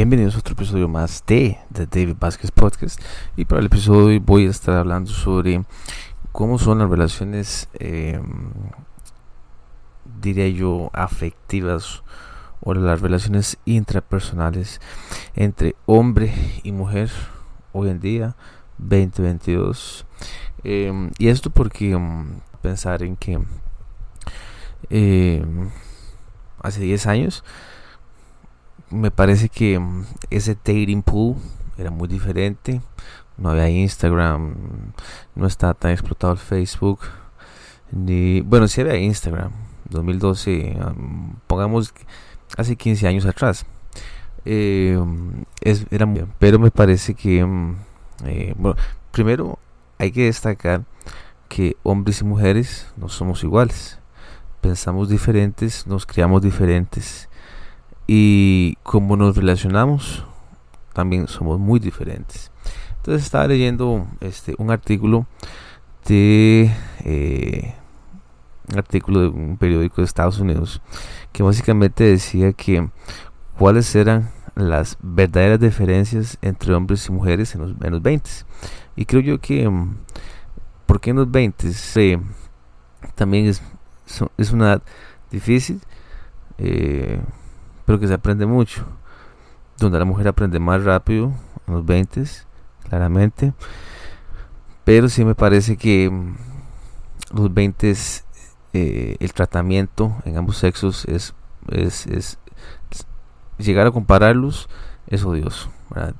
Bienvenidos a otro episodio más de The Dave Vasquez Podcast. Y para el episodio de hoy voy a estar hablando sobre cómo son las relaciones, diría yo, afectivas o las relaciones intrapersonales entre hombre y mujer hoy en día, 2022. Y esto porque pensar en que hace 10 años me parece que ese dating pool era muy diferente. No había Instagram, no estaba tan explotado el Facebook, ni, bueno, sí había Instagram, 2012, pongamos hace 15 años atrás, pero me parece que, bueno, primero hay que destacar que hombres y mujeres no somos iguales, pensamos diferentes, nos criamos diferentes, y como nos relacionamos también somos muy diferentes. Entonces estaba leyendo un artículo de un periódico de Estados Unidos que básicamente decía que cuáles eran las verdaderas diferencias entre hombres y mujeres en los 20s. Y creo yo que porque en los 20s también es una edad difícil, pero que se aprende mucho, donde la mujer aprende más rápido en los 20s, claramente, pero sí me parece que los 20s el tratamiento en ambos sexos es llegar a compararlos es odioso, ¿verdad?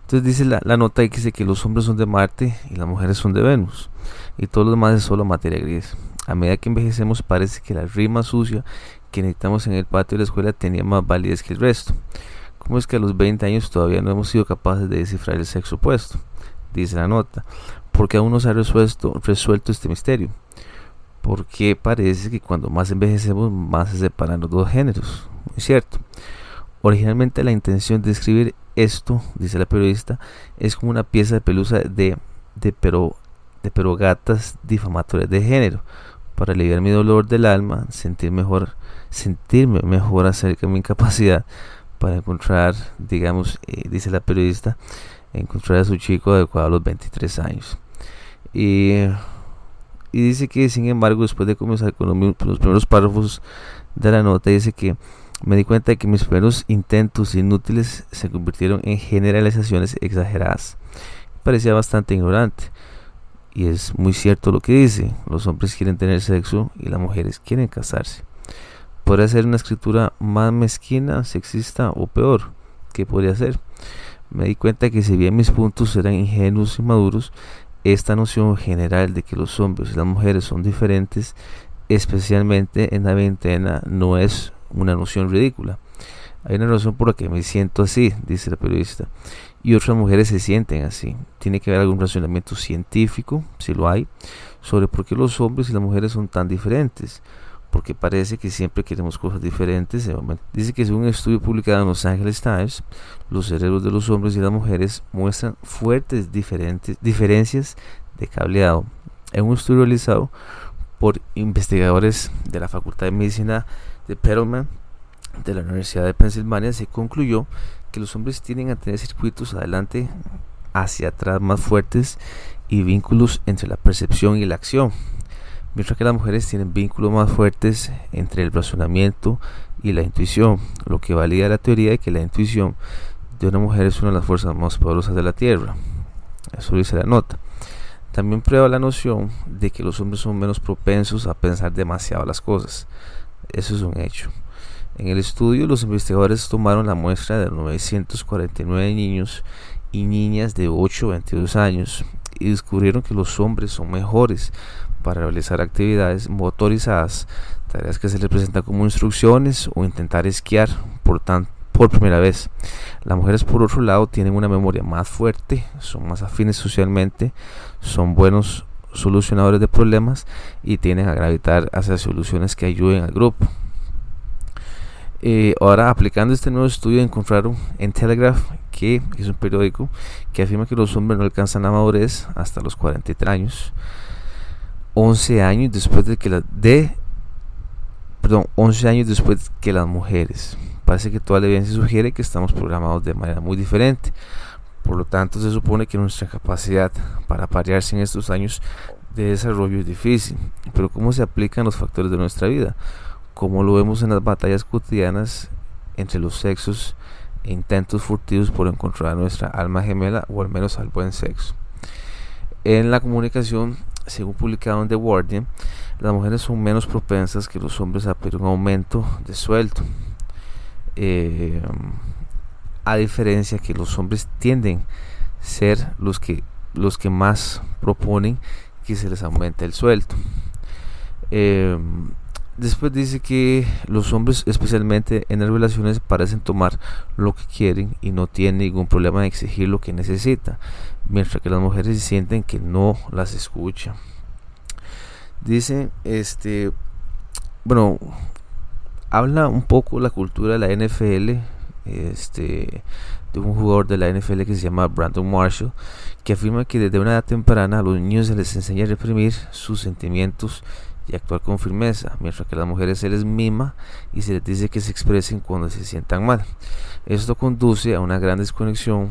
Entonces dice la nota que dice que los hombres son de Marte y las mujeres son de Venus, y todo lo demás es solo materia gris. A medida que envejecemos parece que la rima sucia que necesitamos en el patio de la escuela tenía más validez que el resto. ¿Cómo es que a los 20 años todavía no hemos sido capaces de descifrar el sexo opuesto?, dice la nota. ¿Por qué aún no se ha resuelto este misterio? Porque parece que cuando más envejecemos, más se separan los dos géneros. Muy cierto. Originalmente la intención de escribir esto, dice la periodista, es como una pieza de pelusa de perogatas difamatorias de género. Para aliviar mi dolor del alma, sentirme mejor acerca de mi incapacidad para encontrar, digamos, dice la periodista, encontrar a su chico adecuado a los 23 años. Y dice que, sin embargo, después de comenzar con los primeros párrafos de la nota, dice que me di cuenta de que mis primeros intentos inútiles se convirtieron en generalizaciones exageradas. Parecía bastante ignorante. Y es muy cierto lo que dice, los hombres quieren tener sexo y las mujeres quieren casarse. Podría ser una escritura más mezquina, sexista o peor, ¿qué podría ser? Me di cuenta que si bien mis puntos eran ingenuos y maduros, esta noción general de que los hombres y las mujeres son diferentes, especialmente en la veintena, no es una noción ridícula. Hay una razón por la que me siento así, dice la periodista, y otras mujeres se sienten así. Tiene que haber algún razonamiento científico, si lo hay, sobre por qué los hombres y las mujeres son tan diferentes, porque parece que siempre queremos cosas diferentes. Dice que según un estudio publicado en Los Ángeles Times, los cerebros de los hombres y las mujeres muestran fuertes diferencias de cableado. En un estudio realizado por investigadores de la Facultad de Medicina de Perelman, de la Universidad de Pensilvania, se concluyó que los hombres tienden a tener circuitos adelante hacia atrás más fuertes y vínculos entre la percepción y la acción, mientras que las mujeres tienen vínculos más fuertes entre el razonamiento y la intuición, lo que valida la teoría de que la intuición de una mujer es una de las fuerzas más poderosas de la Tierra. Eso dice la nota. También prueba la noción de que los hombres son menos propensos a pensar demasiado las cosas. Eso es un hecho. En el estudio, los investigadores tomaron la muestra de 949 niños y niñas de 8 a 22 años y descubrieron que los hombres son mejores para realizar actividades motorizadas, tareas que se les presentan como instrucciones o intentar esquiar por primera vez. Las mujeres, por otro lado, tienen una memoria más fuerte, son más afines socialmente, son buenos solucionadores de problemas y tienden a gravitar hacia soluciones que ayuden al grupo. Ahora, aplicando este nuevo estudio, encontraron en Telegraph, que es un periódico que afirma que los hombres no alcanzan la madurez hasta los 43 años, 11 años después que las mujeres. Parece que toda la evidencia sugiere que estamos programados de manera muy diferente. Por lo tanto, se supone que nuestra capacidad para parearse en estos años de desarrollo es difícil. Pero ¿cómo se aplican los factores de nuestra vida? Como lo vemos en las batallas cotidianas entre los sexos e intentos furtivos por encontrar nuestra alma gemela, o al menos al buen sexo. En la comunicación, según publicado en The Guardian, las mujeres son menos propensas que los hombres a pedir un aumento de sueldo, a diferencia que los hombres tienden a ser los que más proponen que se les aumente el sueldo. Después dice que los hombres, especialmente en las relaciones, parecen tomar lo que quieren y no tienen ningún problema en exigir lo que necesitan, mientras que las mujeres sienten que no las escuchan. Dice, habla un poco la cultura de la NFL, de un jugador de la NFL que se llama Brandon Marshall, que afirma que desde una edad temprana a los niños se les enseña a reprimir sus sentimientos y actuar con firmeza, mientras que a las mujeres se les mima y se les dice que se expresen cuando se sientan mal. Esto conduce a una gran desconexión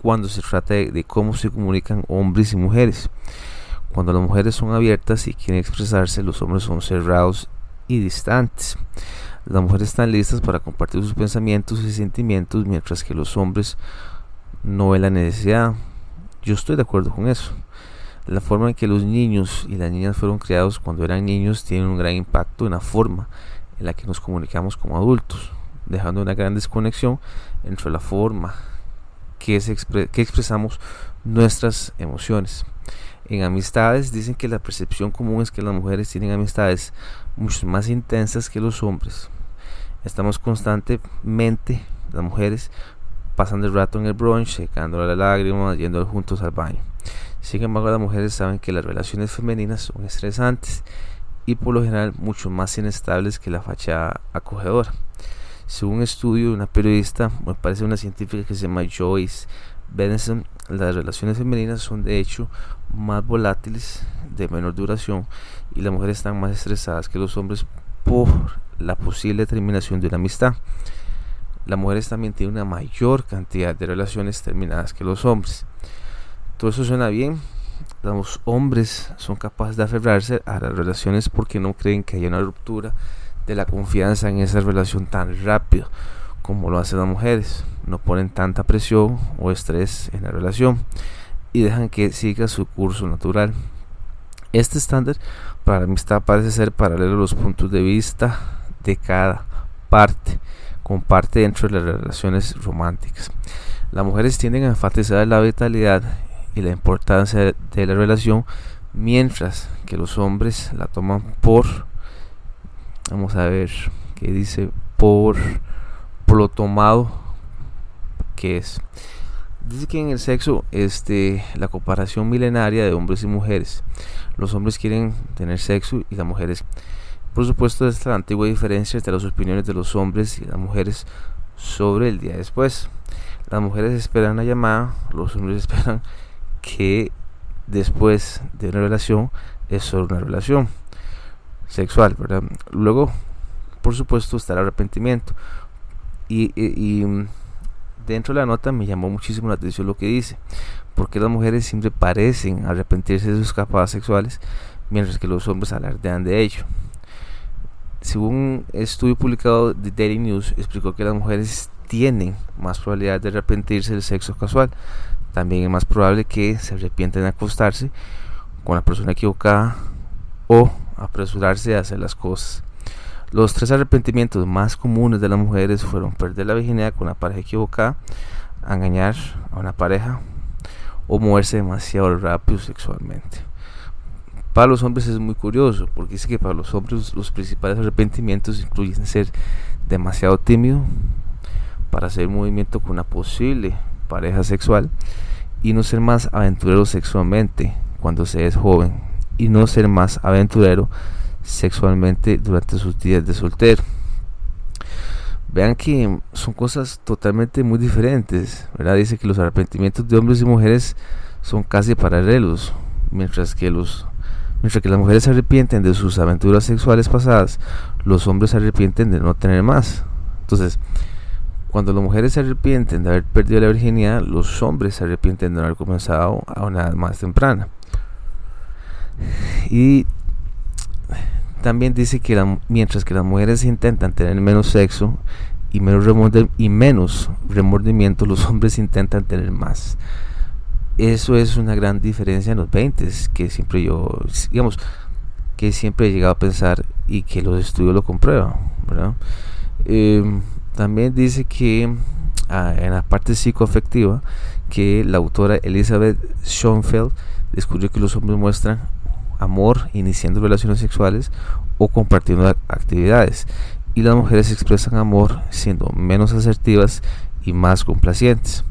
cuando se trata de cómo se comunican hombres y mujeres. Cuando las mujeres son abiertas y quieren expresarse, los hombres son cerrados y distantes. Las mujeres están listas para compartir sus pensamientos y sentimientos, mientras que los hombres no ven la necesidad. Yo estoy de acuerdo con eso. La forma en que los niños y las niñas fueron criados cuando eran niños tiene un gran impacto en la forma en la que nos comunicamos como adultos, dejando una gran desconexión entre la forma que expresamos nuestras emociones. En amistades dicen que la percepción común es que las mujeres tienen amistades mucho más intensas que los hombres. Estamos constantemente, las mujeres, pasando el rato en el brunch, secando las lágrimas, yendo juntos al baño. Sin embargo, las mujeres saben que las relaciones femeninas son estresantes y por lo general mucho más inestables que la fachada acogedora. Según un estudio de una periodista, me parece una científica que se llama Joyce Benenson, las relaciones femeninas son de hecho más volátiles, de menor duración, y las mujeres están más estresadas que los hombres por la posible terminación de una amistad. Las mujeres también tienen una mayor cantidad de relaciones terminadas que los hombres. Todo eso suena bien. Los hombres son capaces de aferrarse a las relaciones porque no creen que haya una ruptura de la confianza en esa relación tan rápido como lo hacen las mujeres. No ponen tanta presión o estrés en la relación y dejan que siga su curso natural. Este estándar para la amistad parece ser paralelo a los puntos de vista de cada parte, comparte dentro de las relaciones románticas. Las mujeres tienden a enfatizar la vitalidad y la importancia de la relación, mientras que los hombres la toman por, vamos a ver qué dice, por lo tomado que es. Dice que en el sexo, la comparación milenaria de hombres y mujeres, los hombres quieren tener sexo y las mujeres, por supuesto, es la antigua diferencia entre las opiniones de los hombres y las mujeres sobre el día después. Las mujeres esperan la llamada, los hombres esperan que después de una relación es solo una relación sexual, ¿verdad? Luego, por supuesto, está el arrepentimiento. Y dentro de la nota me llamó muchísimo la atención lo que dice, porque las mujeres siempre parecen arrepentirse de sus capacidades sexuales, mientras que los hombres alardean de ello. Según un estudio publicado de Daily News, explicó que las mujeres tienen más probabilidad de arrepentirse del sexo casual. También es más probable que se arrepienten de acostarse con la persona equivocada o apresurarse a hacer las cosas. Los tres arrepentimientos más comunes de las mujeres fueron perder la virginidad con la pareja equivocada, engañar a una pareja o moverse demasiado rápido sexualmente. Para los hombres es muy curioso, porque dice que para los hombres los principales arrepentimientos incluyen ser demasiado tímido para hacer movimiento con una posible pareja sexual, y no ser más aventurero sexualmente cuando se es joven, y no ser más aventurero sexualmente durante sus días de soltero. Vean que son cosas totalmente muy diferentes, ¿verdad? Dice que los arrepentimientos de hombres y mujeres son casi paralelos, mientras que las mujeres se arrepienten de sus aventuras sexuales pasadas, los hombres se arrepienten de no tener más. Entonces, cuando las mujeres se arrepienten de haber perdido la virginidad, los hombres se arrepienten de no haber comenzado a una edad más temprana. Y también dice que mientras que las mujeres intentan tener menos sexo y menos remordimiento, los hombres intentan tener más. Eso es una gran diferencia en los 20s, que siempre yo, digamos, que siempre he llegado a pensar y que los estudios lo comprueban, ¿verdad? También dice que en la parte psicoafectiva, que la autora Elizabeth Schoenfeld descubrió que los hombres muestran amor iniciando relaciones sexuales o compartiendo actividades, y las mujeres expresan amor siendo menos asertivas y más complacientes.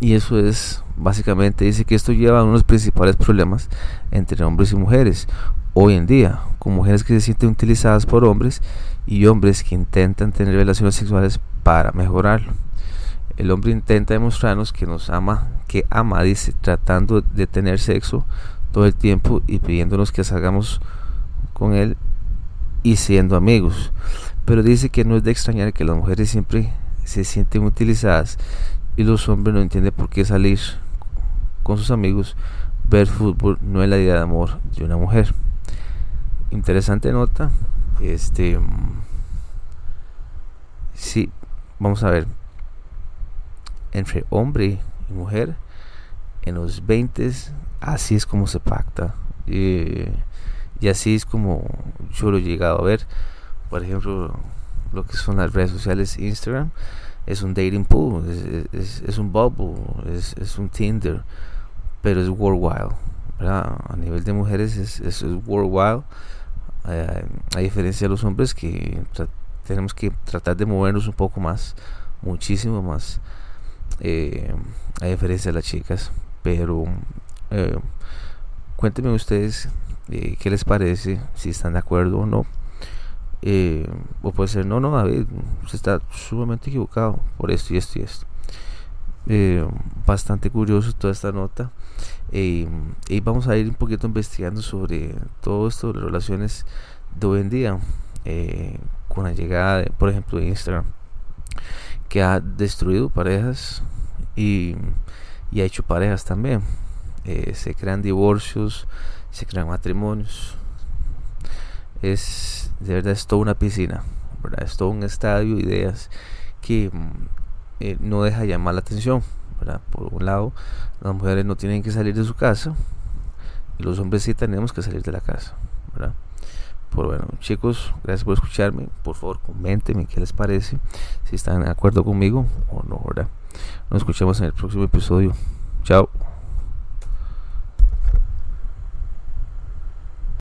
Y eso es básicamente, dice que esto lleva a uno de los principales problemas entre hombres y mujeres hoy en día, con mujeres que se sienten utilizadas por hombres y hombres que intentan tener relaciones sexuales para mejorarlo. El hombre intenta demostrarnos que nos ama, dice, tratando de tener sexo todo el tiempo y pidiéndonos que salgamos con él y siendo amigos. Pero dice que no es de extrañar que las mujeres siempre se sienten utilizadas y los hombres no entienden por qué salir con sus amigos, ver fútbol no es la idea de amor de una mujer. Interesante nota. Sí, vamos a ver. Entre hombre y mujer en los 20s, así es como se pacta, y así es como yo lo he llegado a ver. Por ejemplo, lo que son las redes sociales, Instagram es un dating pool, es un bubble, es un Tinder, pero es worldwide, ¿verdad? A nivel de mujeres es worldwide, a diferencia de los hombres, que tenemos que tratar de movernos un poco más, muchísimo más, a diferencia de las chicas. Pero cuéntenme ustedes qué les parece, si están de acuerdo o no, o puede ser no, David, usted está sumamente equivocado por esto y esto y esto. Bastante curioso toda esta nota, y vamos a ir un poquito investigando sobre todo esto de las relaciones de hoy en día, con la llegada de, por ejemplo, de Instagram, que ha destruido parejas y ha hecho parejas también. Se crean divorcios, se crean matrimonios. Es de verdad, es toda una piscina, ¿verdad? Es todo un estadio de ideas que no deja llamar la atención, ¿verdad? Por un lado, las mujeres no tienen que salir de su casa y los hombres sí tenemos que salir de la casa, ¿verdad? Pero bueno, chicos, gracias por escucharme. Por favor, coméntenme qué les parece, si están de acuerdo conmigo o no, ¿verdad? Nos escuchamos en el próximo episodio. Chao.